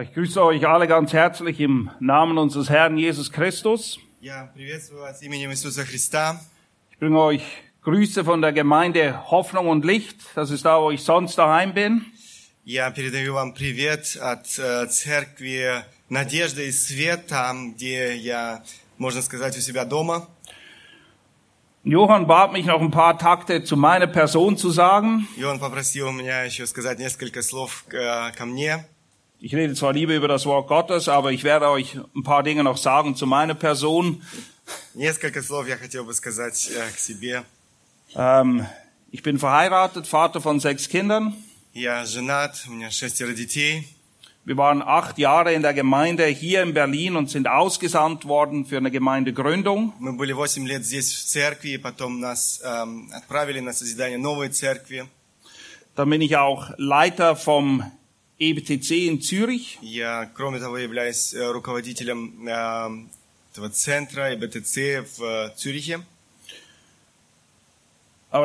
Ich grüße euch alle ganz herzlich im Namen unseres Herrn Jesus Christus. Ich bringe euch Grüße von der Gemeinde Hoffnung und Licht. Das ist da, wo ich sonst daheim bin. Johann bat mich, noch ein paar Takte zu meiner Person zu sagen. Ich rede zwar lieber über das Wort Gottes, aber ich werde euch ein paar Dinge noch sagen zu meiner Person. Ich bin verheiratet, Vater von 6 Kindern. Wir waren 8 Jahre in der Gemeinde hier in Berlin und sind ausgesandt worden für eine Gemeindegründung. Dann bin ich auch Leiter vom IBTC in Zürich. Aber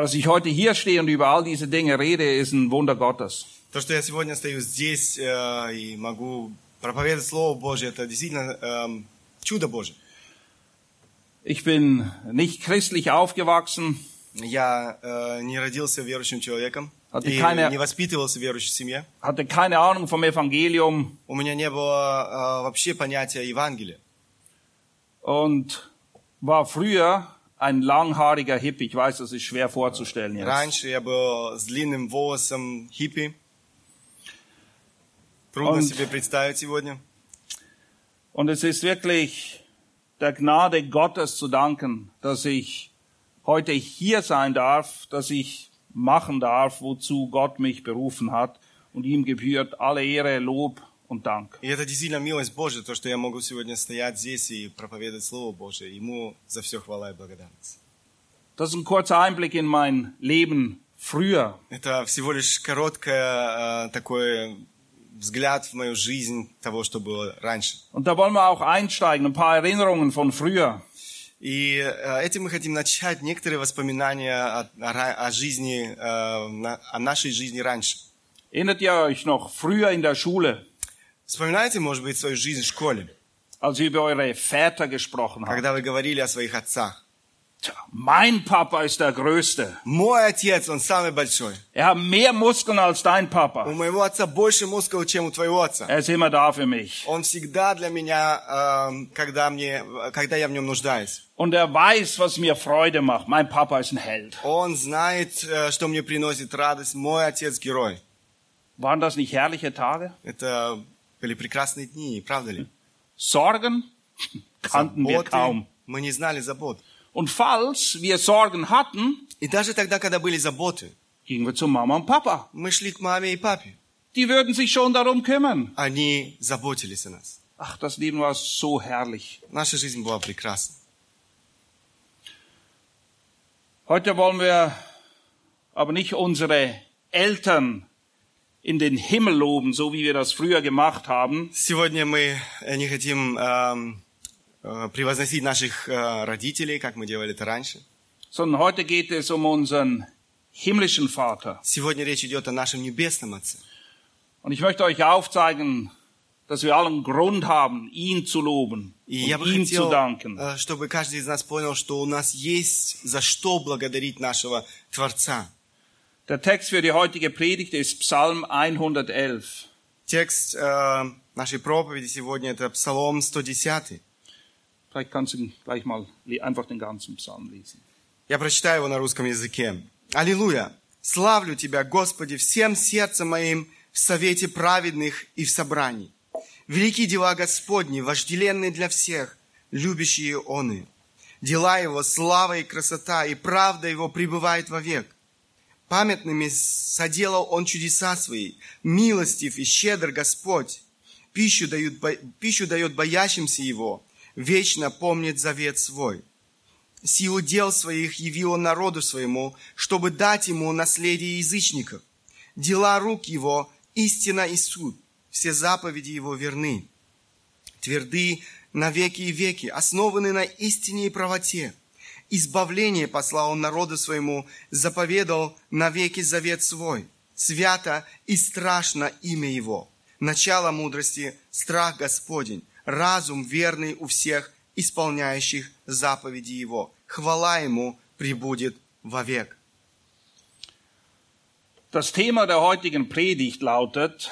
dass ich heute hier stehe und über all diese Dinge rede, ist ein Wunder Gottes. То, что я сегодня стою здесь и могу проповедовать Слово Божие, это действительно чудо Божие. Ich bin nicht christlich aufgewachsen. Я не родился верующим человеком и не воспитывался в верующей семье. Hatte keine Ahnung vom Evangelium. У меня не было вообще понятия Евангелия. Und war früher ein langhaariger Hippie. Ich weiß, das ist schwer vorzustellen jetzt. Раньше я был с длинным волосом хиппи. Und es ist wirklich der Gnade Gottes zu danken, dass ich heute hier sein darf, dass ich machen darf, wozu Gott mich berufen hat. Und ihm gebührt alle Ehre, Lob und Dank. И это действительно милость Божья, то, что я могу сегодня стоять здесь и проповедовать Слово Божие. Ему за все хвала и благодарность. Das ist ein kurzer Einblick in mein Leben früher. Это всего лишь короткое такое... взгляд в мою жизнь того, что было раньше. Und da wollen wir auch einsteigen, ein paar Erinnerungen von früher. И этим мы хотим начать некоторые воспоминания о жизни, о нашей жизни раньше. Erinnert ihr euch noch früher in der Schule? Вспоминаете, может быть, свою жизнь в школе? Als ihr über eure Väter gesprochen habt. Когда вы говорили о своих отцах. Mein Papa ist der Größte. Мой отец, он самый большой. Hat mehr Muskeln als dein Papa. У моего отца больше мускул, чем у твоего отца. Ist immer da für mich. Он всегда для меня, когда я в нем нуждаюсь. Und weiß, was mir Freude macht. Mein Papa ist ein Held. Он знает, что мне приносит радость. Мой отец герой. Waren das nicht herrliche Tage? Это были прекрасные дни, правда ли? Sorgen kannten wir kaum. Мы не знали забот. Und falls wir Sorgen hatten, и даже тогда, когда были заботы, gingen wir zu Mama und Papa. Мы шли к маме и папе. Die würden sich schon darum kümmern. Они заботились о нас. Ach, das Leben war so herrlich. Наша жизнь была прекрасна. Heute wollen wir aber nicht unsere Eltern in den Himmel loben, so wie wir das früher gemacht haben. Сегодня мы не хотим превозносить наших родителей, как мы делали это раньше. Sondern heute geht es unseren himmlischen Vater. Сегодня речь идет о нашем небесном Отце. Und ich möchte euch aufzeigen, dass wir allen Grund haben, ihn zu loben und ihm zu danken. Чтобы каждый из нас понял, что у нас есть за что благодарить нашего Творца. Der Text für die heutige Predigt ist Psalm 111. Текст нашей проповеди сегодня это Псалом 110. Vielleicht kannst du gleich mal einfach den ganzen Psalm lesen. Я прочитаю его на русском языке. Аллилуйя! Славлю Тебя, Господи, всем сердцем моим в совете праведных и в собрании. Велики дела Господни, вожделенные для всех, любящие оны. Дела Его, слава и красота, и правда Его пребывает вовек. Памятными соделал Он чудеса Свои, милостив и щедр Господь. Пищу дает боящимся Его, вечно помнит завет свой. Силу дел своих явил он народу своему, чтобы дать ему наследие язычников. Дела рук его – истина и суд, все заповеди его верны. Тверды навеки и веки, основаны на истине и правоте. Избавление послал он народу своему, заповедал навеки завет свой. Свято и страшно имя его. начало мудрости – страх Господень, разум верный у всех исполняющих заповеди Его. Хвала Ему пребудет вовек. Das Thema der heutigen Predigt lautet: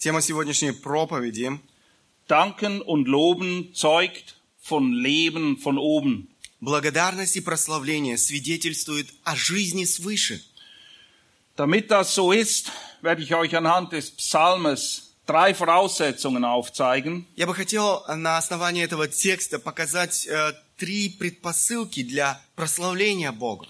Thema сегодняшней проповеди: Danken und Loben zeugt von Leben von oben. Благодарность и прославление свидетельствуют о жизни свыше. Damit das so ist, werde ich euch anhand des Psalmes 3 Voraussetzungen aufzeigen. Я бы хотел на основании этого текста показать 3 предпосылки для прославления Бога.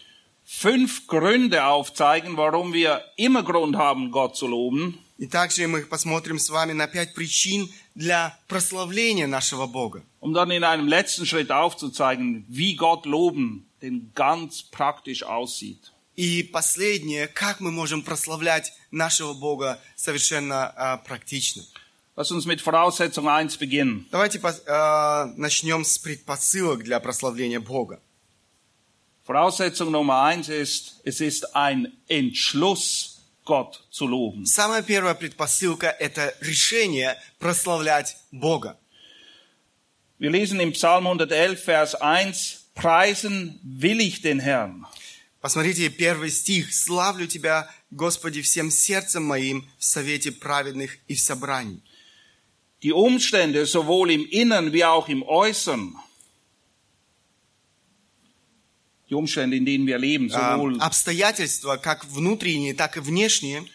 5 Gründe aufzeigen, warum wir immer Grund haben, Gott zu loben. И также мы посмотрим с вами на 5 причин для прославления нашего Бога. Um dann in einem letzten Schritt aufzuzeigen, wie Gott loben denn ganz praktisch aussieht. И последнее, как мы можем прославлять нашего Бога совершенно практично. Lass uns mit Voraussetzung 1 beginnen. Давайте начнем с предпосылок для прославления Бога. Voraussetzung Nummer 1 ist, es ist ein Entschluss, Gott zu loben. Самая первая предпосылка – это решение прославлять Бога. Wir lesen im Psalm 111, Vers 1, Preisen will ich den Herrn. Посмотрите, 1 стих. «Славлю Тебя, Господи, всем сердцем моим в совете праведных и в собрании». Die Umstände, sowohl im Innern wie auch im Äußern, die Umstände, in denen wir leben, sowohl обстоятельства, как внутренние, так и внешние,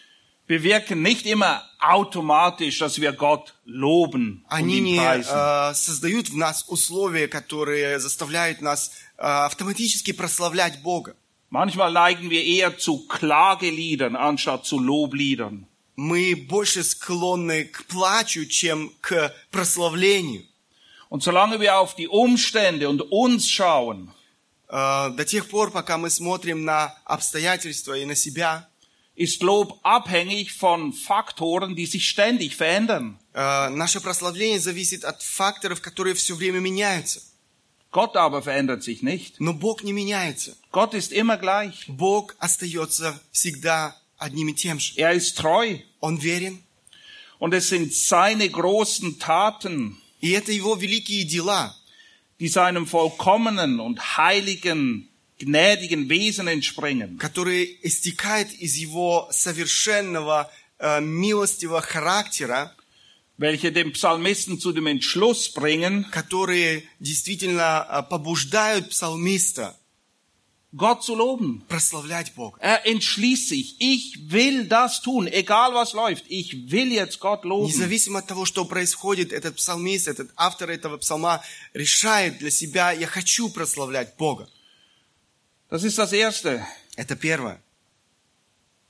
bewirken nicht immer automatisch, dass wir Gott loben und ihn preisen. Они создают в нас условия, которые заставляют нас автоматически прославлять Бога. Manchmal neigen wir eher zu Klageliedern anstatt zu Lobliedern. Мы больше склонны к плачу, чем к прославлению. Und solange wir auf die Umstände und uns schauen, до тех пор, пока мы смотрим на обстоятельства и на себя, ist Lob abhängig von Faktoren, die sich ständig verändern. Наше прославление зависит от факторов, которые все время меняются. Gott aber verändert sich nicht. Но Бог не меняется. Gott ist immer gleich. Бог остается всегда одним и тем же. Er ist treu. Он верен. Und es sind seine großen Taten, и это его великие дела, die seinem vollkommenen und heiligen, gnädigen Wesen entspringen, которые истекают из его совершенного, милостивого характера, welche den Psalmisten zu dem Entschluss bringen, которые действительно побуждают псалмиста Gott zu loben, прославлять Бога. Er entschließt sich, ich will das tun, egal was läuft, ich will jetzt Gott loben. Независимо от того, что происходит, этот псалмист, этот автор этого псалма решает для себя: я хочу прославлять Бога. Das ist das Erste. Это первое.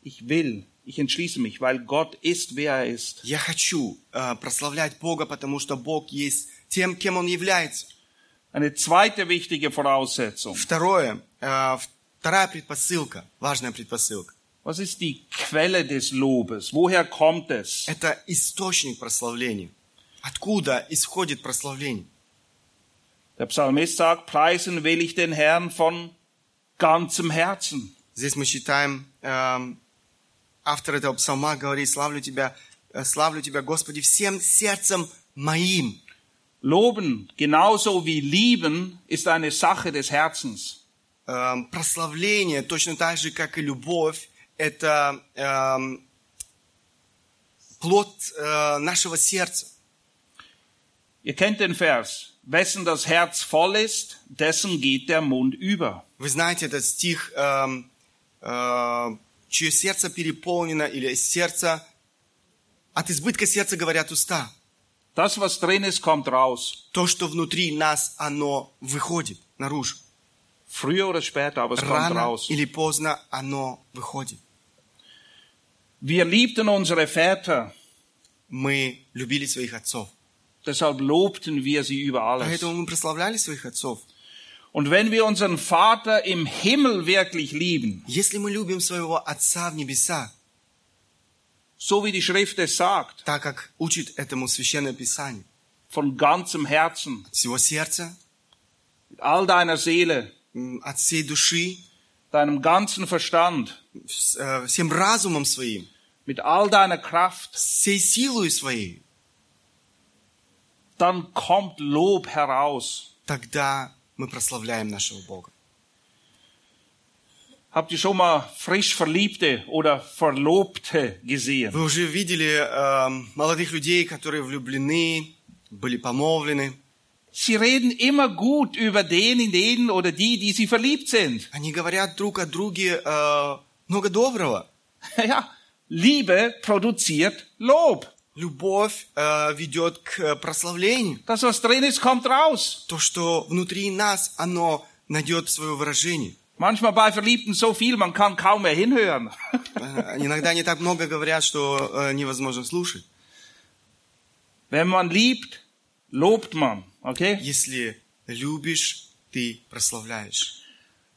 Ich will. Ich entschließe mich, weil Gott ist, wer er ist. Я хочу прославлять Бога, потому что Бог есть тем, кем Он является. Eine zweite wichtige Voraussetzung. Вторая предпосылка, важная предпосылка. Was ist die Quelle des Lobes? Woher kommt es? Это источник прославления. Откуда исходит прославление? Der Psalmist sagt: Preisen will ich den Herrn von ganzem Herzen. Здесь мы читаем, автор этого псалма говорит: славлю Тебя, Господи, всем сердцем моим. Loben, genauso wie lieben, ist eine Sache des Herzens. Прославление, точно так же, как и любовь, это плод нашего сердца. Ihr kennt den Vers: Wessen das Herz voll ist, dessen geht der Mund über. Вы знаете этот стих, чье сердце переполнено, или сердце, от избытка сердца говорят уста. Das, was drin ist, kommt raus. То, что внутри нас, оно выходит наружу. Früher oder später, aber es kommt raus. Рано или поздно оно выходит. Wir liebten unsere Väter. Мы любили своих отцов. Deshalb lobten wir sie über alles. Поэтому мы прославляли своих отцов. Und wenn wir unseren Vater im Himmel wirklich lieben, если мы любим своего Отца в небесах, so wie die Schrift es sagt, так как учит этому Священное Писание, von ganzem Herzen, от всего сердца, mit all deiner Seele, от всей души, deinem ganzen Verstand, всем разумом своим, mit all deiner Kraft, всей силой своей, dann kommt Lob heraus. Тогда мы прославляем нашего Бога. Habt ihr schon mal frisch Verliebte oder Verlobte gesehen? Вы уже видели молодых людей, которые влюблены, были помолвлены? Sie reden immer gut über den oder die, die sie verliebt sind. Они говорят друг о друге много доброго. Ja, Liebe produziert Lob. Любовь ведет к прославлению. Das, was drin ist, kommt raus. То, что внутри нас, оно найдет свое выражение. Manchmal bei Verliebten so viel, man kann kaum mehr hinhören. Иногда они так много говорят, что невозможно слушать. Wenn man liebt, lobt man, okay? Если любишь, ты прославляешь.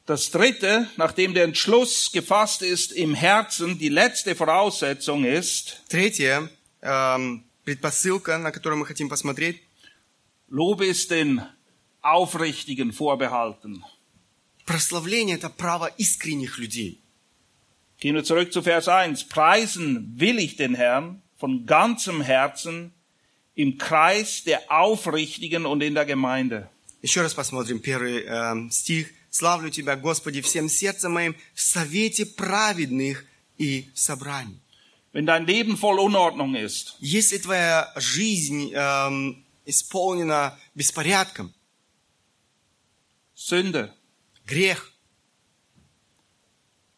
Das dritte, nachdem der Entschluss gefasst ist im Herzen, die letzte Voraussetzung ist. Третье, предпосылка, на которую мы хотим посмотреть. Lob ist den Aufrichtigen vorbehalten. Прославление – это право искренних людей. Gehen wir zurück zu Vers 1. Preisen will ich den Herrn von ganzem Herzen im Kreis der Aufrichtigen und in der Gemeinde. Еще раз посмотрим первый стих. Славлю Тебя, Господи, всем сердцем моим в совете праведных и в собрании. Wenn dein Leben voll Unordnung ist. Если твоя жизнь исполнена беспорядком. Sünde. Грех.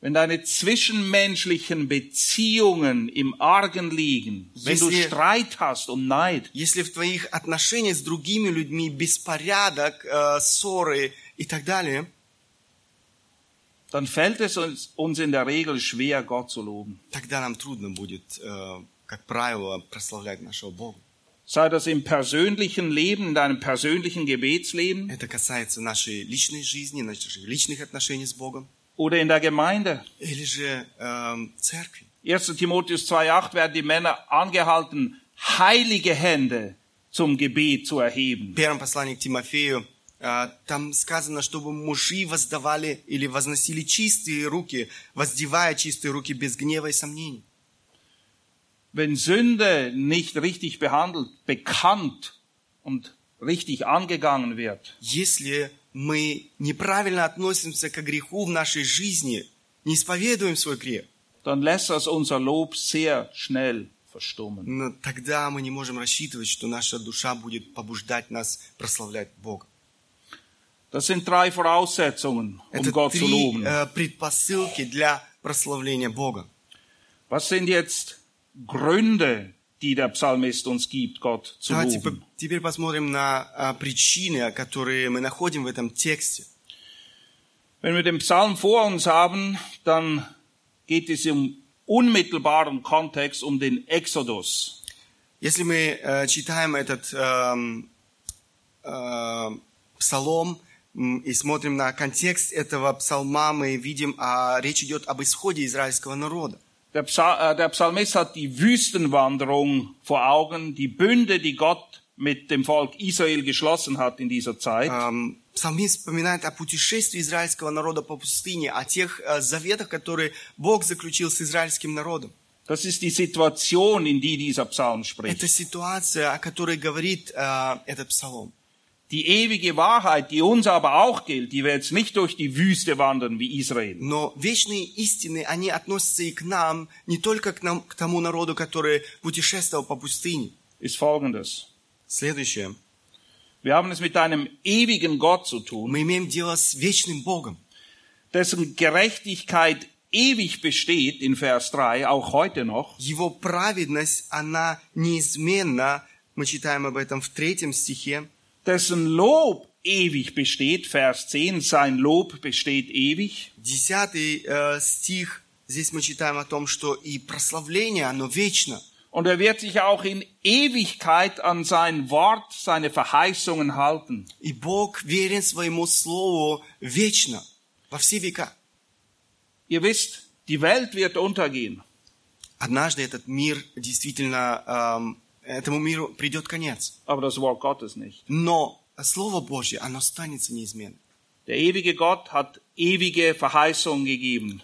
Wenn deine zwischenmenschlichen Beziehungen im Argen liegen, wenn du Streit hast und Neid, если в твоих отношениях с другими людьми беспорядок, ссоры и так далее, dann fällt es uns in der Regel schwer, Gott zu loben. Тогда нам трудно будет, как правило, прославлять нашего Бога. Sei das im persönlichen Leben, in deinem persönlichen Gebetsleben. Это касается нашей личной жизни, наших личных отношений с Богом. Oder in der Gemeinde. Или же церкви. 1. Timotheus 2,8 werden die Männer angehalten, heilige Hände zum Gebet zu erheben. В первом послании к Тимофею там сказано, чтобы мужи воздавали или возносили чистые руки, воздевая чистые руки без гнева и сомнений. Wenn Sünde nicht richtig behandelt, bekannt und richtig angegangen wird. Если мы неправильно относимся к греху в нашей жизни, не исповедуем свой грех, dann lässt das unser Lob sehr schnell verstummen. Тогда мы не можем рассчитывать, что наша душа будет побуждать нас прославлять Бога. Das sind drei Voraussetzungen, um Gott zu loben. Это три предпосылки для прославления Бога. Was sind jetzt Gründe, die der Psalmist uns gibt, Gott zu loben. Теперь посмотрим на причины, которые мы находим в этом тексте. Wenn wir den Psalm vor uns haben, dann geht es im unmittelbaren Kontext um den Exodus. Если мы читаем этот псалом и смотрим на контекст этого псалма, мы видим, речь идет об исходе израильского народа. Der Psalmist hat die Wüstenwanderung vor Augen, die Bünde, die Gott mit dem Volk Israel geschlossen hat in dieser Zeit. Psalmist вспоминает о путешествии израильского народа по пустыне, о тех заветах, которые Бог заключил с израильским народом. Das ist die Situation, in die dieser Psalm spricht. Это ситуация, о которой говорит этот псалом. Die ewige Wahrheit, die uns aber auch gilt, die wir jetzt nicht durch die Wüste wandern wie Israel. Но вечные истины, они относятся и к нам, не только к нам, к тому народу, который путешествовал по пустыне. Ist folgendes. Следующее. Wir haben es mit einem ewigen Gott zu tun. Мы имеем дело с вечным Богом. Dessen Gerechtigkeit ewig besteht in Vers 3, auch heute noch. Его праведность, она неизменна. Мы читаем об этом в 3 стихе. Dessen Lob ewig besteht, Vers 10, sein Lob besteht ewig. 10 стих, здесь мы читаем о том, что и прославление, оно вечно. Und wird sich auch in Ewigkeit an sein Wort, seine Verheißungen halten. И Бог верен своему слову вечно, во все века. Ihr wisst, die Welt wird untergehen. Однажды этот мир действительно этому миру придет конец. Aber das Wort Gottes nicht. Но Слово Божье, оно останется неизменным. Der ewige Gott hat ewige Verheißungen gegeben.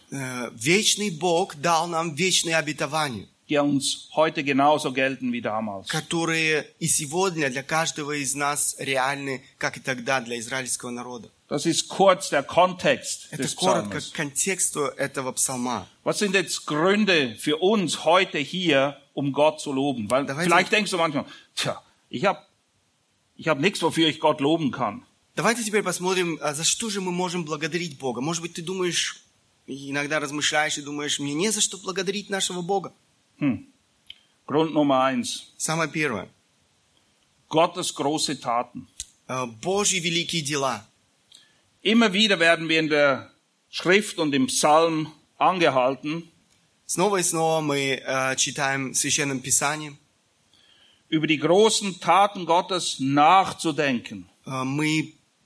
Вечный Бог дал нам вечные обетования. die uns heute genauso gelten wie damals. Которые и сегодня для каждого из нас реальны, как и тогда для израильского народа. Das ist kurz der Kontext des Psalms. Was sind jetzt Gründe für uns heute hier, um Gott zu loben? Weil vielleicht denkst du manchmal, tja, ich hab nichts, wofür ich Gott loben kann. Давайте теперь посмотрим, за что же мы можем благодарить Бога. Может быть, ты думаешь, иногда размышляешь и думаешь, мне не за что благодарить нашего Бога. Grund Nummer 1. Самое первое. Gottes große Taten. Божьи великие дела. Immer wieder werden wir in der Schrift und im Psalm angehalten. Снова и снова мы читаем в Священном Писании. Über die großen Taten Gottes nachzudenken.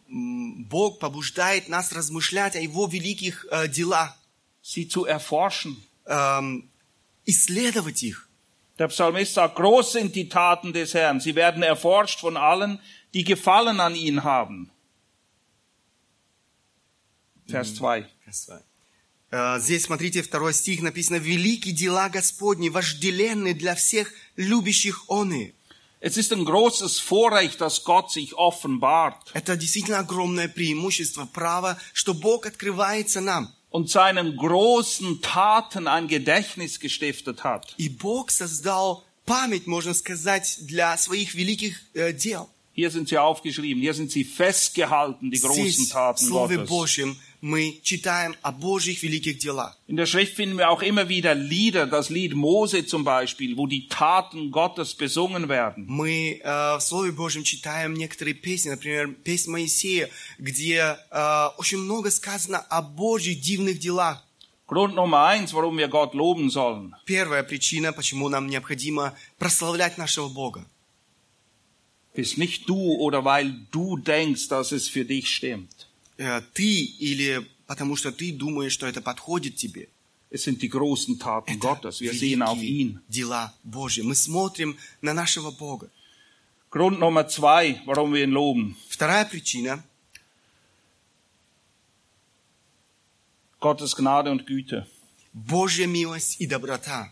Бог побуждает нас размышлять о Его великих делах. Sie zu erforschen. Исследовать их. Der Psalmist sagt, groß sind die Taten des Herrn. Sie werden erforscht von allen, die Gefallen an ihn haben. Vers 2. Здесь, смотрите, 2 стих написано, «Великие дела Господни, вожделенны для всех любящих оны». Es ist ein großes Vorrecht, dass Gott sich offenbart. Это действительно огромное преимущество, право, что Бог открывается нам. Und seinen großen Taten ein Gedächtnis gestiftet hat. И Бог создал память, можно сказать, для своих великих дел. Hier sind sie aufgeschrieben, hier sind sie festgehalten, die großen Taten Gottes. Мы читаем о Божьих великих делах. In der Schrift finden wir auch immer wieder Lieder, das Lied Mose zum Beispiel, wo die Taten Gottes besungen werden. Мы в Слове Божьем читаем некоторые песни, например, песнь Моисея, где очень много сказано о Божьих дивных делах. Grund Nummer 1, warum wir Gott loben sollen. Первая причина, почему нам необходимо прославлять нашего Бога. Bist nicht du oder weil du denkst, dass es für dich stimmt. Ты или потому что ты думаешь, что это подходит тебе. Es sind die großen Taten Gottes. Wir sehen auf ihn. Дела Божьи. Мы смотрим на нашего Бога. Grund Nummer 2, warum wir ihn loben. Вторая причина. Gottes Gnade und Güte. Божья милость и доброта.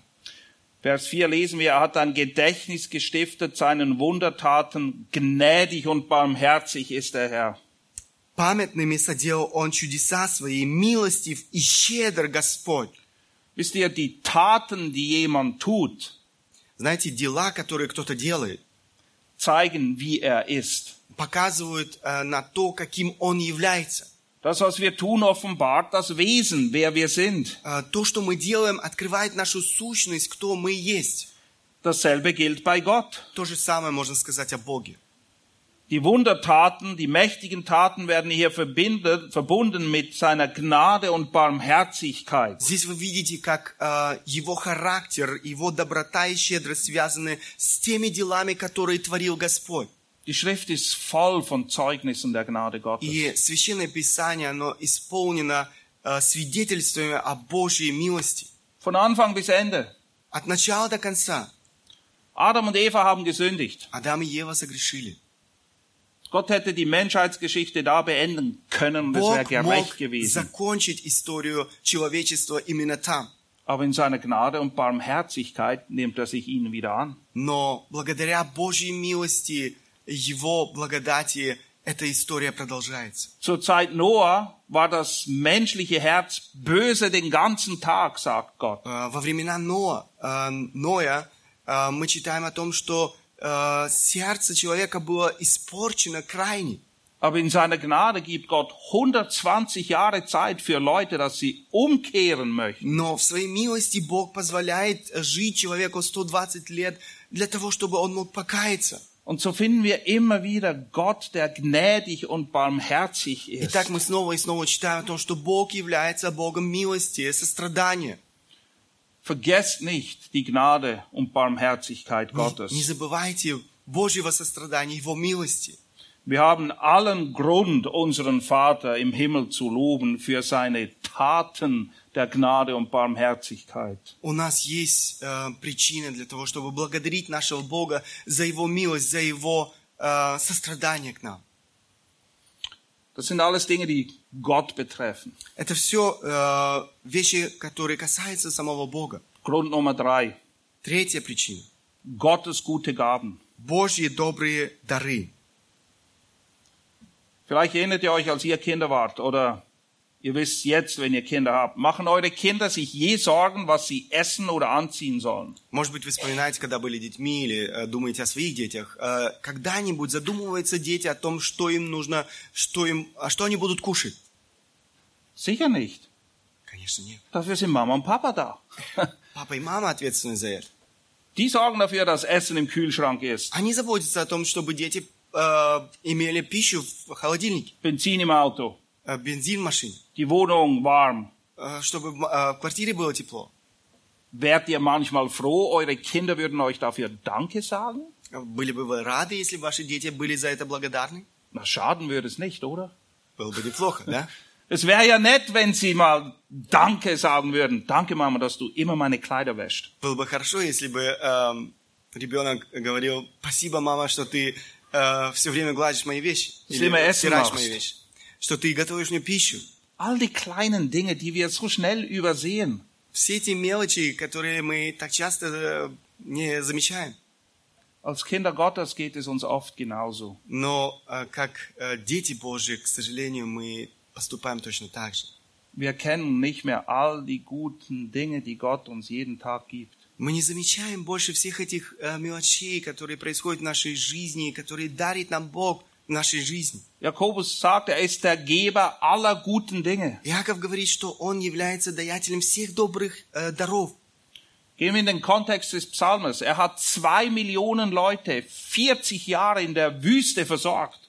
Vers 4 lesen wir, er hat ein Gedächtnis gestiftet, seinen Wundertaten, gnädig und barmherzig ist der Herr. Памятными соделал Он чудеса Свои, милостив и щедр Господь. Wisst ihr, die Taten, die jemand tut, знаете, дела, которые кто-то делает, zeigen, wie er ist. Показывают на то, каким он является. Das, was wir tun, offenbart das Wesen, wer wir sind. То, что мы делаем, открывает нашу сущность, кто мы есть. Dasselbe gilt bei Gott. То же самое можно сказать о Боге. Die Wundertaten, die mächtigen Taten werden hier verbunden mit seiner Gnade und Barmherzigkeit. Здесь вы видите, как его характер, его доброта и щедрость связаны с теми делами, которые творил Господь. Die Schrift ist voll von Zeugnissen der Gnade Gottes. И Священное Писание, оно исполнено свидетельствами о Божьей милости. Von Anfang bis Ende. От начала до конца. Adam und Eva haben gesündigt. Адам и Ева согрешили. Gott hätte die Menschheitsgeschichte da beenden können, das wäre gerecht gewesen. Aber in seiner Gnade und Barmherzigkeit nimmt er sich ihnen wieder an. Но благодаря Божьей милости, Его благодати, эта история продолжается. Zur Zeit Noah war das menschliche Herz böse den ganzen Tag, sagt Gott. Во времена Ноя, мы читаем о том, что сердце человека было испорчено крайне. Aber in seiner Gnade gibt Gott 120 Jahre Zeit für Leute, dass sie umkehren möchten. Но в своей милости Бог позволяет жить человеку 120 лет для того, чтобы он мог покаяться. Und so finden wir immer wieder Gott, der gnädig und barmherzig ist. Итак, мы снова и снова читаем о том, что Бог является Богом милости и сострадания. Vergesst nicht die Gnade und Barmherzigkeit Gottes. Не забывайте Божьего сострадания, Его милости. Wir haben allen Grund, unseren Vater im Himmel zu loben für seine Taten der Gnade und Barmherzigkeit. У нас есть причина для того, чтобы благодарить нашего Бога за Его милость, за Его сострадание к нам. Das sind alles Dinge, die Gott betreffen. Это все вещи, которые касаются самого Бога. Grund Nummer 3. Третья причина. Gottes gute Gaben. Божьи добрые дары. Vielleicht erinnert ihr euch, als ihr Kinder wart, oder ihr wisst jetzt, wenn ihr Kinder habt, machen eure Kinder sich je Sorgen, was sie essen oder anziehen sollen? Может быть, вы вспоминаете, когда были детьми, или думаете о своих детях. Когда-нибудь задумываются дети о том, что им нужно, что они будут кушать? Sicher nicht. Конечно нет. Dafür sind Mama und Papa da. Папа и мама ответственны за это. Die sorgen dafür, dass Essen im Kühlschrank ist. Они заботятся о том, чтобы дети имели пищу в холодильнике. Бензин im Auto. Бензин в машине. Die Wohnung warm. Чтобы в квартире было тепло. Wärt ihr manchmal froh, eure Kinder würden euch dafür Danke sagen? Были бы вы рады, если ваши дети были за это благодарны? Na, schaden würde es nicht, oder? Было бы неплохо, да? Es wäre ja nett, wenn sie mal Danke sagen würden. Danke, Mama, dass du immer meine Kleider wäschst. Было бы хорошо, если бы ребенок говорил: "Спасибо, мама, что ты все время гладишь мои вещи, стираешь мои вещи, что ты готовишь мне пищу". All die kleinen Dinge, die wir so schnell übersehen. Все эти мелочи, которые мы так часто не замечаем. Als Kinder Gottes geht es uns oft genauso. Но как дети Божьи, к сожалению, мы поступаем точно так же. Wir kennen nicht mehr all die guten Dinge, die Gott uns jeden Tag gibt. Мы не замечаем больше всех этих мелочей, которые происходят в нашей жизни, которые дарит нам Бог в нашей жизни. Jakobus sagt, er ist der Geber aller guten Dinge. Яков говорит, что он является даятелем всех добрых даров. Gehen wir in den Kontext des Psalms. Er hat 2 Millionen Leute 40 Jahre in der Wüste versorgt.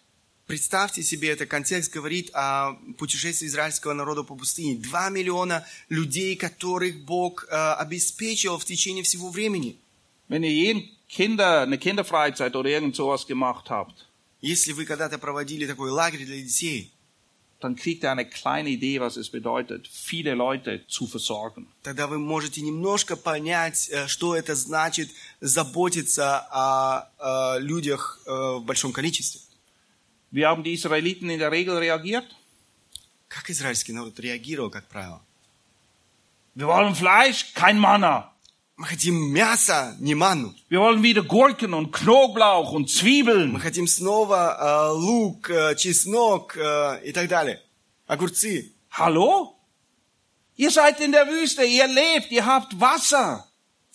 Представьте себе, этот контекст говорит о путешествии израильского народа по пустыне. 2 миллиона людей, которых Бог обеспечил в течение всего времени. Если вы когда-то проводили такой лагерь для детей, тогда вы можете немножко понять, что это значит заботиться о людях в большом количестве. Wie haben die Israeliten in der Regel reagiert? Как израильский народ реагировал, как правило? Wir wollen Fleisch, kein Manna. Мы хотим мяса, не манну. Wir wollen wieder Gurken und Knoblauch und Zwiebeln. Мы хотим снова лук, чеснок и так далее. Огурцы. Hallo? Ihr seid in der Wüste, ihr lebt, ihr habt Wasser.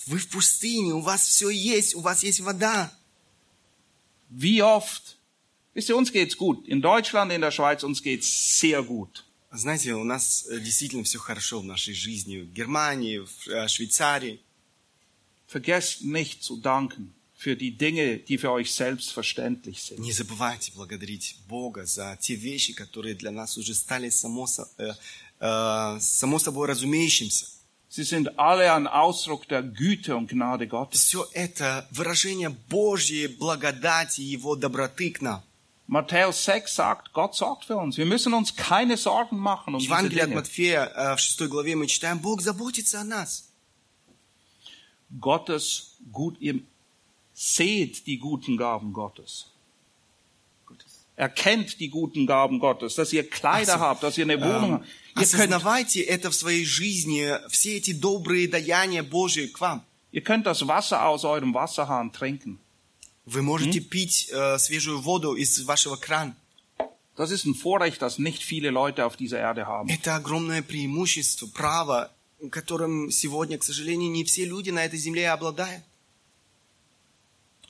Вы в пустыне, у вас все есть, у вас есть вода. Wie oft? Wisst ihr, uns geht's gut. In Deutschland, in der Schweiz, uns geht's sehr gut. Знаете, у нас действительно все хорошо в нашей жизни. В Германии, в Швейцарии. Vergesst nicht zu danken für die Dinge, die für euch selbst verständlich sind. Не забывайте благодарить Бога за те вещи, которые для нас уже стали само собой разумеющимся. Sie sind alle ein Ausdruck der Güte und Gnade Gottes. Все это выражение Божьей благодати и Его доброты к нам. Matthäus 6 sagt, Gott sorgt für uns. Wir müssen uns keine Sorgen machen um diese Dinge. Евангелие от Матфея, в 6 главе мы читаем, Бог заботится о нас. Gottes gut, ihr seht die guten Gaben Gottes. Erkennt die guten Gaben Gottes, dass ihr Kleider habt, dass ihr eine Wohnung habt. Осознавайте это в своей жизни, все эти добрые даяния Божьи к вам. Ihr könnt das Wasser aus eurem Wasserhahn trinken. Вы можете пить свежую воду из вашего крана. Das ist ein Vorrecht, das nicht viele Leute auf dieser Erde haben. Это огромное преимущество, право, которым сегодня, к сожалению, не все люди на этой земле обладают.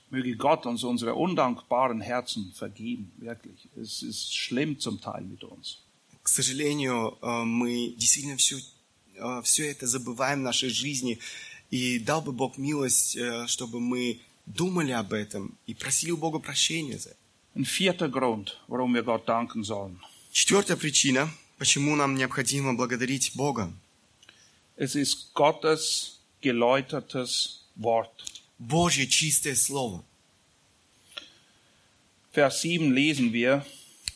Möge Gott uns unsere undankbaren Herzen vergeben, wirklich. Es ist schlimm zum Teil mit uns. К сожалению, мы действительно все это забываем в нашей жизни. И дал бы Бог милость, чтобы мы думали об этом и просили у Бога прощения за это. Четвертая причина, почему нам необходимо благодарить Бога. Es ist Gottes geläutertes Wort. Божье чистое слово. Vers 7 lesen wir.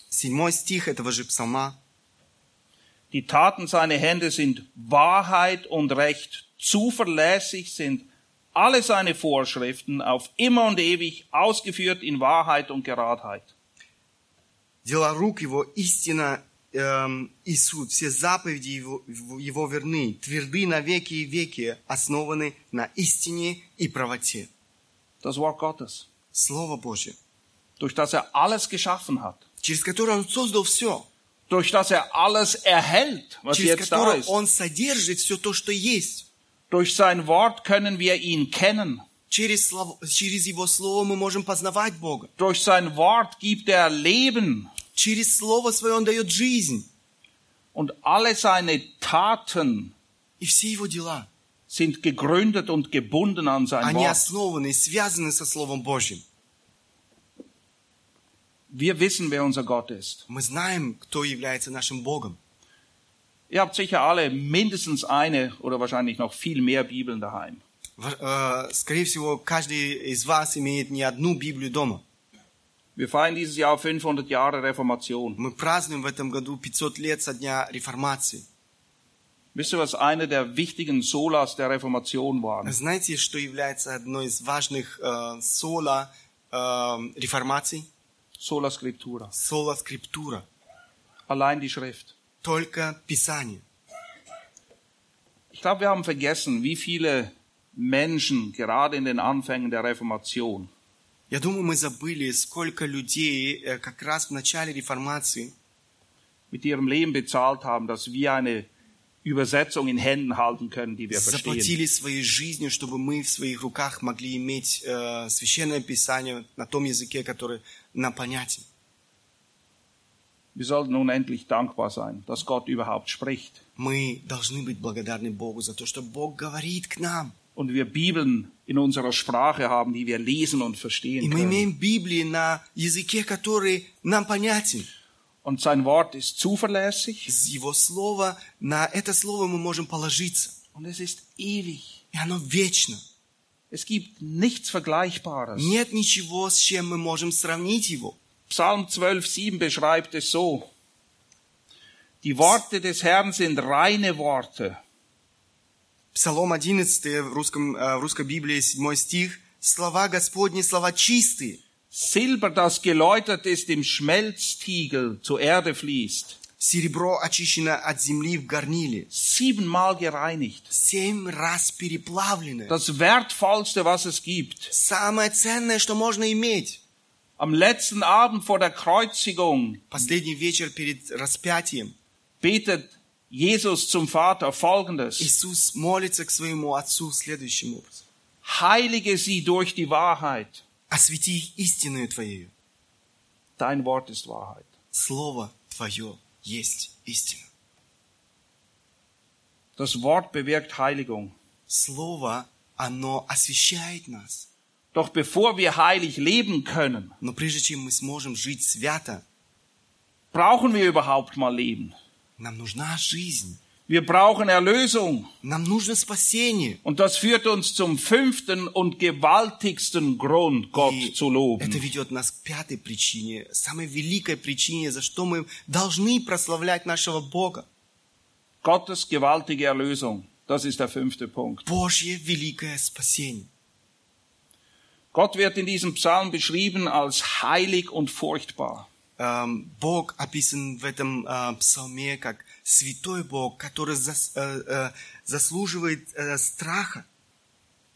7 стих этого же псалма. Die Taten seiner Hände sind Wahrheit und Recht, zuverlässig sind alle seine Vorschriften, auf immer und ewig ausgeführt in Wahrheit und Geradheit. Дела рук его истина Иисус, все заповеди Его верны, тверды на веки и веки, основаны на истине и правоте. Das Wort Gottes. Слово Божье. Durch das alles geschaffen hat. Через которое Он создал все. Durch das alles erhält, was через jetzt da ist. Он содержит все то, что есть. Durch sein Wort können wir ihn kennen. Через Его Слово мы можем познавать Бога. Durch sein Wort gibt Leben. Через Слово Свое Он дает жизнь. Und alle seine Taten и все Его дела sind gegründet und gebunden an sein Wort. Они основаны и связаны со Словом Божьим. Wir wissen, wer unser Gott ist. Мы знаем, кто является нашим Богом. Ihr habt sicher alle mindestens eine oder wahrscheinlich noch viel mehr Bibeln daheim. Скорее всего, каждый из вас имеет не одну Библию дома. Wir feiern dieses Jahr 500 Jahre Reformation. Мы празднуем в этом году 500 лет со дня Реформации. Wisst ihr, was eine der wichtigen Solas der Reformation war? Знаете, что является одной из важных Sola Реформаций? Sola Scriptura. Sola Scriptura. Allein die Schrift. Только Писание. Ich glaube, wir haben vergessen, wie viele Menschen, gerade in den Anfängen der Reformation. Я думаю, мы забыли, сколько людей как раз в начале Реформации mit ihrem Leben bezahlt haben, dass wir eine Übersetzung in Händen halten können, die wir verstehen. Заплатили своей жизнью, чтобы мы в своих руках могли иметь священное Писание на том языке, который нам понятен. Wir sollten unendlich dankbar sein, dass Gott überhaupt spricht. Мы должны быть благодарны Богу за то, что Бог говорит к нам. Und wir Bibeln in unserer Sprache haben, die wir lesen und verstehen können. Und sein Wort ist zuverlässig. Und es ist ewig. Es gibt nichts Vergleichbares. Psalm 12,7 beschreibt es so. Die Worte des Herrn sind reine Worte. Псалом 11 в русской Библии, 7 стих. Слова Господни, слова чистые. Silber, das geläutert ist im Schmelztiegel, zur Erde fließt. Серебро, очищено от земли в горниле. 7-mal gereinigt. 7 раз переплавлено. Das wertvollste, was es gibt. Самое ценное, что можно иметь. Am letzten Abend vor der Kreuzigung. Последний вечер перед распятием. Betet Jesus zum Vater folgendes. Иисус молится к своему Отцу следующим образом. Heilige sie durch die Wahrheit. Освети их истиною Твоею. Dein Wort ist Wahrheit. Слово Твое есть истина. Das Wort bewirkt Heiligung. Слово, оно освещает нас. Doch bevor wir heilig leben können, но прежде чем мы сможем жить свято, brauchen wir überhaupt mal Leben. Нам нужна жизнь. Wir brauchen Erlösung. Нам нужно спасение. Und das führt uns zum 5. und gewaltigsten Grund, Gott zu loben. Это ведет нас к 5-й причине, самой великой причине, за что мы должны прославлять нашего Бога. Gottes gewaltige Erlösung, das ist der 5. Punkt. Божье великое спасение. Gott wird in diesem Psalm beschrieben als heilig und furchtbar. Бог описан в этом псалме как святой Бог, который заслуживает страха,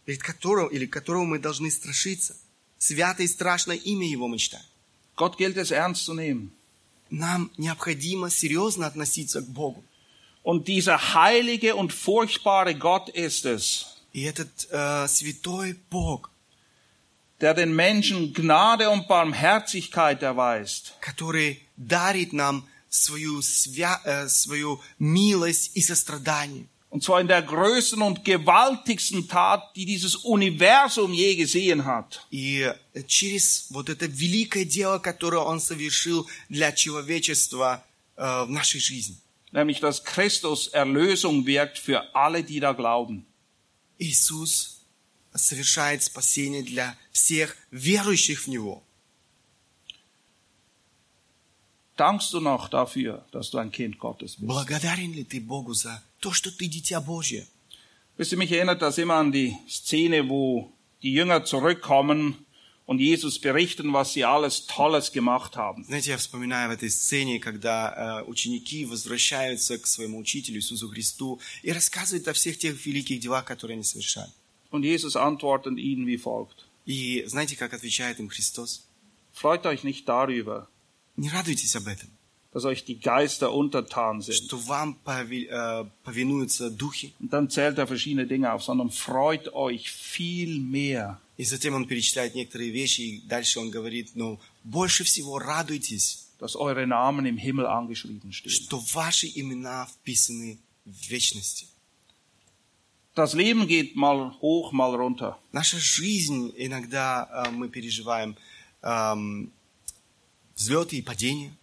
перед которым мы должны страшиться. Святое и страшное имя Его мы читаем. Gott gilt es ernst zu nehmen. Нам необходимо серьезно относиться к Богу. Und dieser heilige und furchtbare Gott ist es. И этот святой Бог, der den Menschen Gnade und Barmherzigkeit erweist, который дарит нам свою милость и сострадание. Und zwar in der größten und gewaltigsten Tat, die dieses Universum je gesehen hat. И через вот это великое дело, которое Он совершил для человечества в нашей жизни. Nämlich, dass Christus Erlösung wirkt für alle, die da glauben. Иисус совершает спасение для всех верующих в Него. Благодарен ли ты Богу за то, что ты дитя Божье? Mich erinnert das immer an die Szene, wo die Jünger zurückkommen und Jesus berichten, was sie alles Tolles gemacht haben. Знаете, я вспоминаю в этой сцене, когда ученики возвращаются к своему учителю Иисусу Христу и рассказывают о всех тех великих делах, которые они совершали. Und Jesus antwortet ihnen wie folgt. И знаете, как отвечает им Христос? Freut euch nicht darüber. Не радуйтесь об этом. Dass euch die Geister untertan sind. Что вам повинуются духи. Und dann zählt verschiedene Dinge auf, sondern freut euch viel mehr. И затем он перечитает некоторые вещи, и дальше он говорит, но больше всего радуйтесь, dass eure Namen im Himmel angeschrieben stehen. Что ваши имена вписаны в вечности. Das Leben geht mal hoch, mal runter. Наша жизнь, иногда мы переживаем взлеты и падения.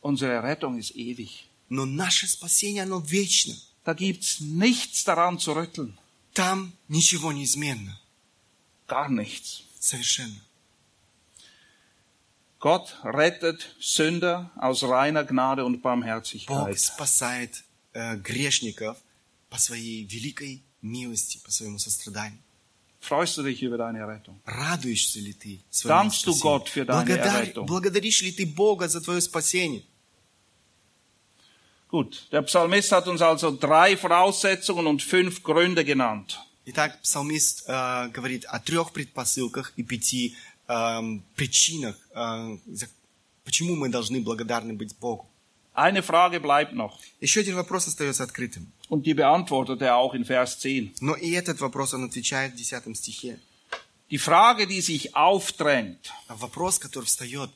Unsere Rettung ist ewig. Но наше спасение, оно вечно. Da gibt's nichts daran zu rütteln. Там ничего неизменно. Gar nichts. Совершенно. Gott rettet Sünder aus reiner Gnade und Barmherzigkeit. Бог спасает грешников по своей великой милости, по своему состраданию. Freust du dich über deine Rettung? Радуешься ли ты своему спасению? Dankst du Gott für deine Errettung? Благодаришь ли ты Бога за твое спасение? Gut, der Psalmist hat uns also 3 Voraussetzungen und 5 Gründe genannt. Итак, псалмист говорит о 3 предпосылках и 5 причинах, почему мы должны благодарны быть Богу. Eine Frage bleibt noch. Еще один вопрос остается открытым. Und die beantwortet er auch in Vers 10. Но и этот вопрос он отвечает в 10 стихе. Die Frage, die sich aufdrängt. Вопрос, который встает.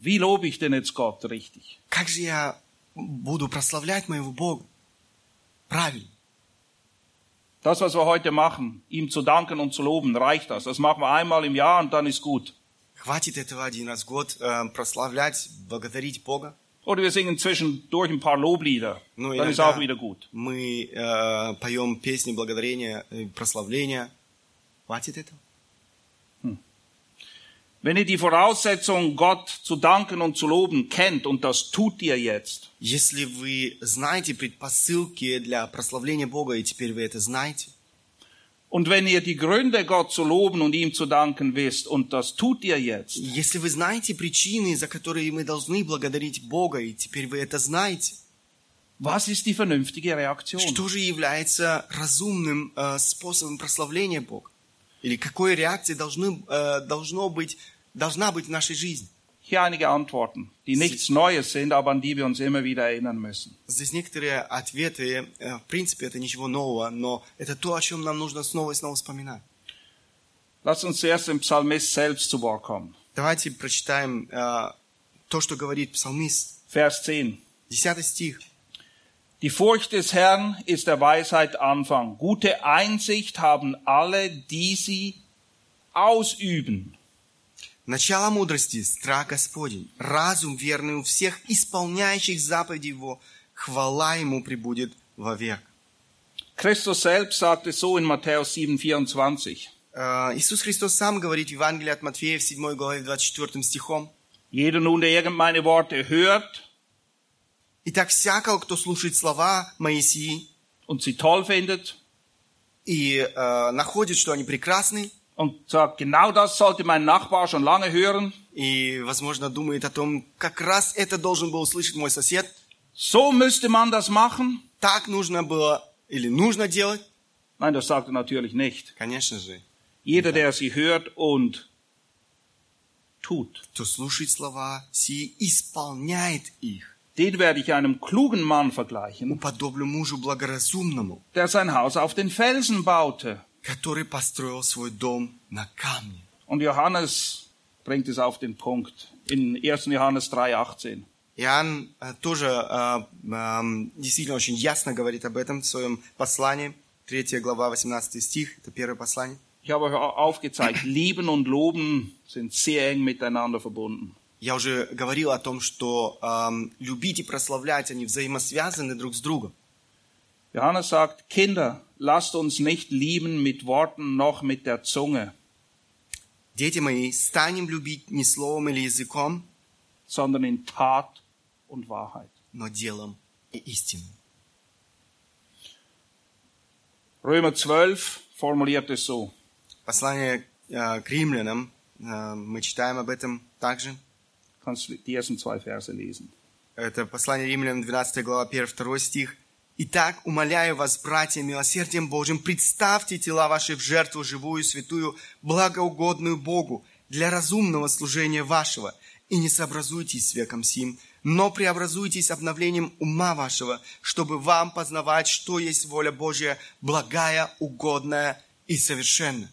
Wie lobe ich denn jetzt Gott richtig? Как же я буду прославлять моего Бога. Правильно. Das, was wir heute machen, ihm zu danken und zu loben, reicht das. Das machen wir einmal im Jahr und dann ist gut. Хватит этого один раз в год прославлять, благодарить Бога. Oder wir singen zwischendurch ein paar Loblieder, dann ist auch wieder gut. Мы поем песни благодарения, прославления. Хватит этого? Wenn ihr die Voraussetzung, Gott zu danken und zu loben, kennt, und das tut ihr jetzt. Если вы знаете предпосылки для прославления Бога, и теперь вы это знаете. Und wenn ihr die Gründe, Gott zu loben und ihm zu danken, wisst, und das tut ihr jetzt. Если вы знаете причины, за которые мы должны благодарить Бога, и теперь вы это знаете. Was ist die vernünftige Reaktion? Что же является разумным способом прославления Бога? Или какой реакции должна быть в нашей жизни? Hier einige Antworten, die nichts Neues sind, aber an die wir uns immer wieder erinnern müssen. Здесь некоторые ответы, в принципе, это ничего нового, но это то, о чем нам нужно снова и снова вспоминать. Lass uns zuerst den Psalmist selbst zu Wort kommen. Давайте прочитаем то, что говорит псалмист. Vers 10. 10 стих. Die Furcht des Herrn ist der Weisheit Anfang. Gute Einsicht haben alle, die sie ausüben. Начало мудрости – страх Господень. Разум верный у всех, исполняющих заповеди Его. Хвала Ему пребудет вовек. Christus selbst sagte so in Matthäus 7,24. Иисус Христос сам говорит в Евангелии от Матфея в 7 главе 24 стихом. Jeder nun, der irgend meine Worte hört, Итак, всякого, кто слушает слова Моисии und sie toll findet, и находит, что они прекрасны, und sagt, genau das sollte mein Nachbar schon lange hören, и, возможно, думает о том, как раз это должен был услышать мой сосед, so müsste man das machen, так нужно было или нужно делать. Nein, das sagt er natürlich nicht. Конечно же. Jeder, der sie hört und tut, кто слушает слова сии, исполняет их. Den werde ich einem klugen Mann vergleichen, der sein Haus auf den Felsen baute. Und Johannes bringt es auf den Punkt in 1. Johannes 3,18. Иоанн тоже действительно очень ясно говорит об этом в своем послании. 3 глава, 18 стих, это первое послание. Ich habe euch aufgezeigt, lieben und loben sind sehr eng miteinander verbunden. Я уже говорил о том, что любить и прославлять, они взаимосвязаны друг с другом. Johannes sagt, Kinder, lasst uns nicht lieben mit Worten noch mit der Zunge. Дети мои, станем любить не словом или языком, sondern in Tat und Wahrheit. Но делом и истиной. Römer 12 formuliert es so. Послание к римлянам, мы читаем об этом также. Kannst du die ersten zwei Verse lesen? Это послание римлянам, 12 глава, 1-2 стих. «Итак, умоляю вас, братья, милосердием Божьим, представьте тела ваши в жертву живую, святую, благоугодную Богу для разумного служения вашего, и не сообразуйтесь с веком сим, но преобразуйтесь обновлением ума вашего, чтобы вам познавать, что есть воля Божья, благая, угодная и совершенная».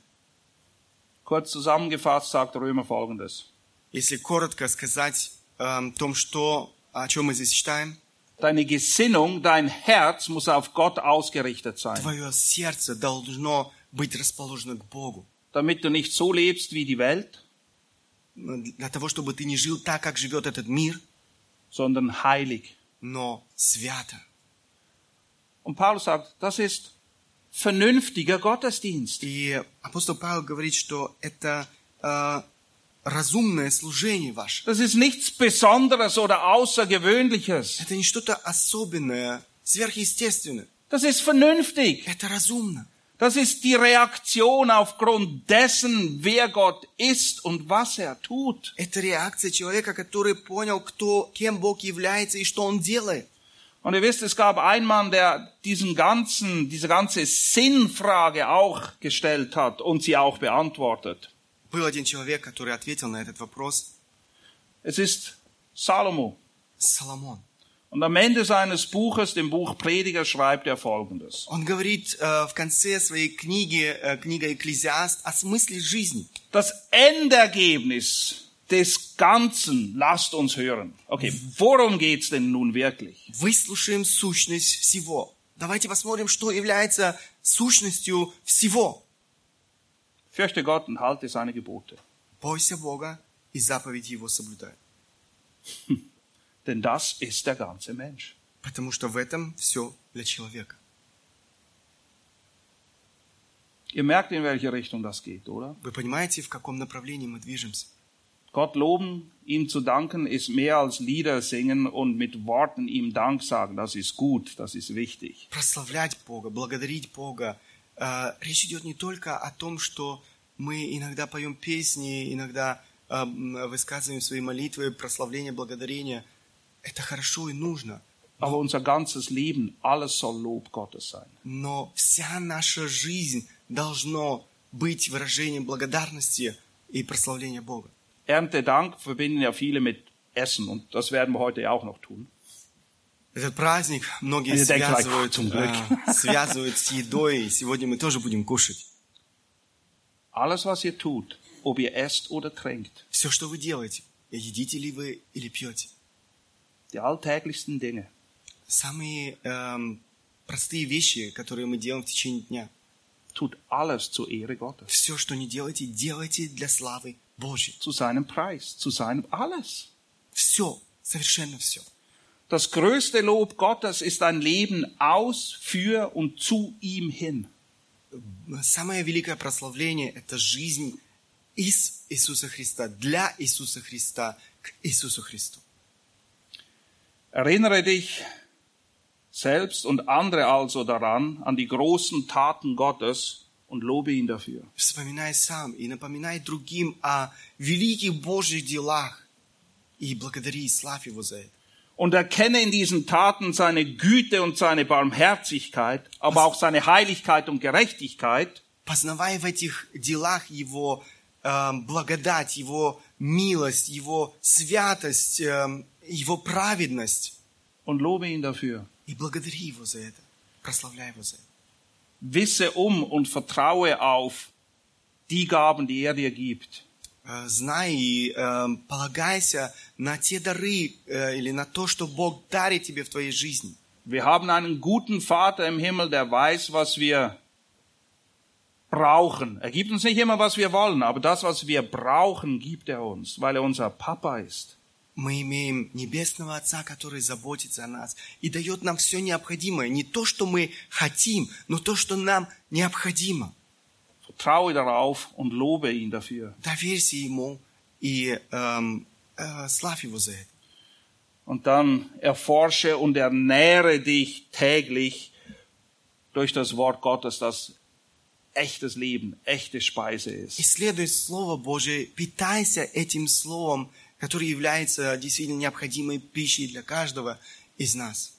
Kurz zusammengefasst sagt Römer folgendes. Если коротко сказать том, что, о чем мы здесь читаем. Deine Gesinnung, dein Herz muss auf Gott ausgerichtet sein. Твое сердце должно быть расположено к Богу. Damit du nicht so lebst wie die Welt, для того, чтобы ты не жил так, как живет этот мир, sondern heilig. Но свято. Und Paulus sagt, das ist vernünftiger Gottesdienst. И апостол Павел говорит, что это разумное служение ваше. Das ist nichts Besonderes oder Außergewöhnliches. Это не что-то особенное, сверхъестественное. Das ist vernünftig. Это разумно. Das ist die Reaktion aufgrund dessen, wer Gott ist und was er tut. Это реакция человека, который понял, кто, кем Бог является и что он делает. Und ihr wisst, es gab einen Mann, der diese ganze Sinnfrage auch gestellt hat und sie auch beantwortet. Был один человек, который ответил на этот вопрос. Es ist Salomon. Salomon. Und am Ende seines Buches, dem Buch Prediger, schreibt er Folgendes. Он говорит в конце своей книги, книга Экклесиаст, о смысле жизни. Das Endergebnis des Ganzen, lasst uns hören. Okay, worum geht's denn nun wirklich? Выслушаем сущность всего. Давайте посмотрим, что является сущностью всего. Fürchte Gott und halte seine Gebote. Бойся Бога и заповеди его соблюдай. Denn das ist der ganze Mensch. Потому что в этом все для человека. Ihr merkt, in welche Richtung das geht, oder? Вы понимаете, в каком направлении мы движемся? Gott loben, ihm zu danken, ist mehr als Lieder singen und mit Worten ihm Dank sagen. Das ist gut, das ist wichtig. Прославлять Бога, благодарить Бога. Речь идет не только о том, что мы иногда поем песни, иногда высказываем свои молитвы, прославление, благодарение. Это хорошо и нужно. Aber unser ganzes Leben, alles soll Lob Gottes sein. Но вся наша жизнь должна быть выражением благодарности и прославления Бога. Erntedank verbinden ja viele mit Essen und das werden wir heute auch noch tun. Этот праздник многие связывают с едой, и сегодня мы тоже будем кушать. Alles, was ihr tut, ob ihr esst oder trinkt. Все, что вы делаете, едите ли вы или пьете. Die alltäglichsten Dinge. Самые простые вещи, которые мы делаем в течение дня. Tut alles zur Ehre Gottes. Все, что не делаете, делайте для славы Божьей. Zu seinem Preis, zu seinem alles. Все, совершенно все. Das größte Lob Gottes ist ein Leben aus, für und zu ihm hin. Самое великое прославление – это жизнь из Иисуса Христа, для Иисуса Христа, к Иисусу Христу. Erinnere dich selbst und andere also daran, an die großen Taten Gottes und lobe ihn dafür. Вспоминай сам и напоминай другим о великих Божьих делах и благодари и славь его за это. Und erkenne in diesen Taten seine Güte und seine Barmherzigkeit, aber auch seine Heiligkeit und Gerechtigkeit. Познавай в этих делах его благодать, его милость, его святость, его праведность. Und lobe ihn dafür. И благодари его за это, прославляй его за это. Wisse und vertraue auf die Gaben, die er dir gibt. Знай и полагайся на те дары или на то, что Бог дарит тебе в твоей жизни. Wir haben einen guten Vater im Himmel, der weiß, was wir brauchen. Er gibt uns nicht immer, was wir wollen, aber das, was wir brauchen, gibt er uns, weil er unser Papa ist. Мы имеем Небесного Отца, который заботится о нас и дает нам все необходимое. Не то, что мы хотим, но то, что нам необходимо. Vertraue darauf und lobe ihn dafür. Доверься ему и славь его за это. Und dann erforsche und ernähre dich täglich durch das Wort Gottes, das echtes Leben, echte Speise ist. Исследуй Слово Божие, питайся этим Словом, которое является действительно необходимой пищей для каждого из нас.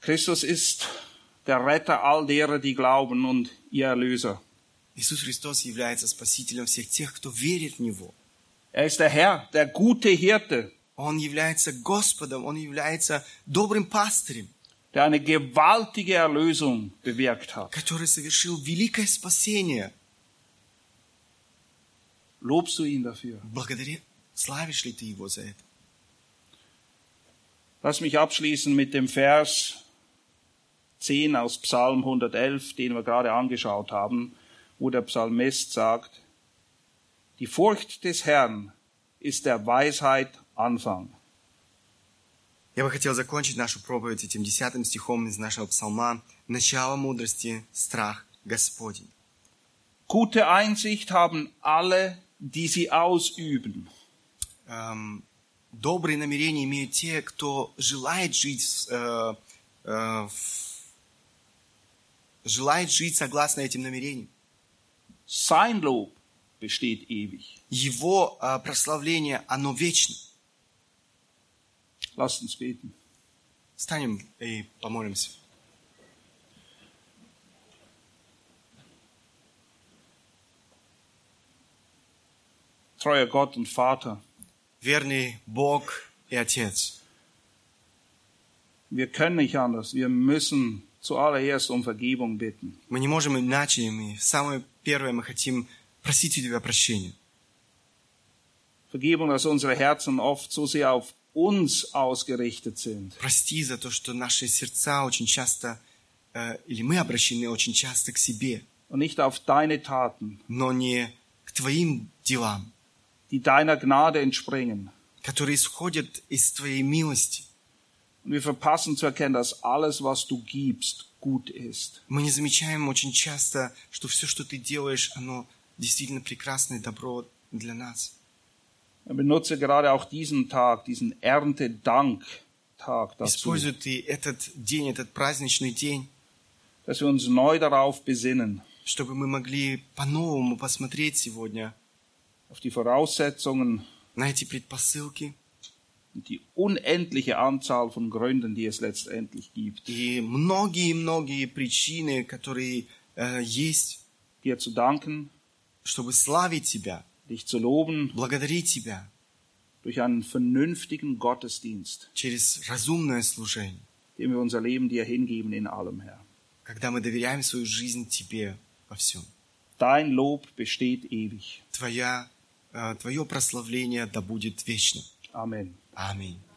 Christus ist der Retter all derer, die glauben und ihr Erlöser. Иисус Христос является Спасителем всех тех, кто верит в Него. Er ist der Herr, der gute Hirte. Он является Господом, Он является добрым пастырем, der eine gewaltige Erlösung bewirkt hat. Который совершил великое спасение. Lobst du ihn dafür? Славишь ли ты Его за это? Lass mich abschließen mit dem Vers 10 aus Psalm 111, den wir gerade angeschaut haben, wo der Psalmist sagt, die Furcht des Herrn ist der Weisheit Anfang. Я бы хотел закончить нашу проповедь этим 10 стихом из нашего псалма. Начало мудрости – страх Господень. Gute Einsicht haben alle, die sie ausüben. Добрые намерения имеют те, кто желает жить согласно этим намерениям. Sein Lob besteht ewig. Его прославление, оно вечно. Lasst uns beten. Встанем и помолимся. Treuer Gott und Vater, верный Бог и Отец. Wir können nicht anders. Wir müssen zuallererst um Vergebung bitten. Мы не можем иначе, и самое первое мы хотим просить у Тебя прощения. Vergebung, dass unsere Herzen oft so sehr auf uns ausgerichtet sind. Прости за то, что наши сердца очень часто, или мы обращены очень часто к себе. Und nicht auf deine Taten. Но не к Твоим делам. Die deiner Gnade entspringen. Которые исходят из Твоей милости. Und wir verpassen zu erkennen, dass alles, was du gibst, gut ist. Мы не замечаем очень часто, что все, что ты делаешь, оно действительно прекрасное добро для нас. Ich benutze gerade auch diesen Tag, diesen Erntedanktag dazu. Используй ты этот день, этот праздничный день, dass wir uns neu darauf besinnen, чтобы мы могли по-новому посмотреть сегодня auf die Voraussetzungen, на эти предпосылки, die unendliche Anzahl von Gründen, die es letztendlich gibt, и многие причины, которые есть, dir zu danken, чтобы славить тебя, dich zu loben, благодарить тебя, durch einen vernünftigen Gottesdienst, через разумное служение, dem wir unser Leben dir hingeben in allem, Herr, когда мы доверяем свою жизнь тебе во всем. Dein Lob besteht ewig. Твое прославление да будет вечно. Amen. Amen.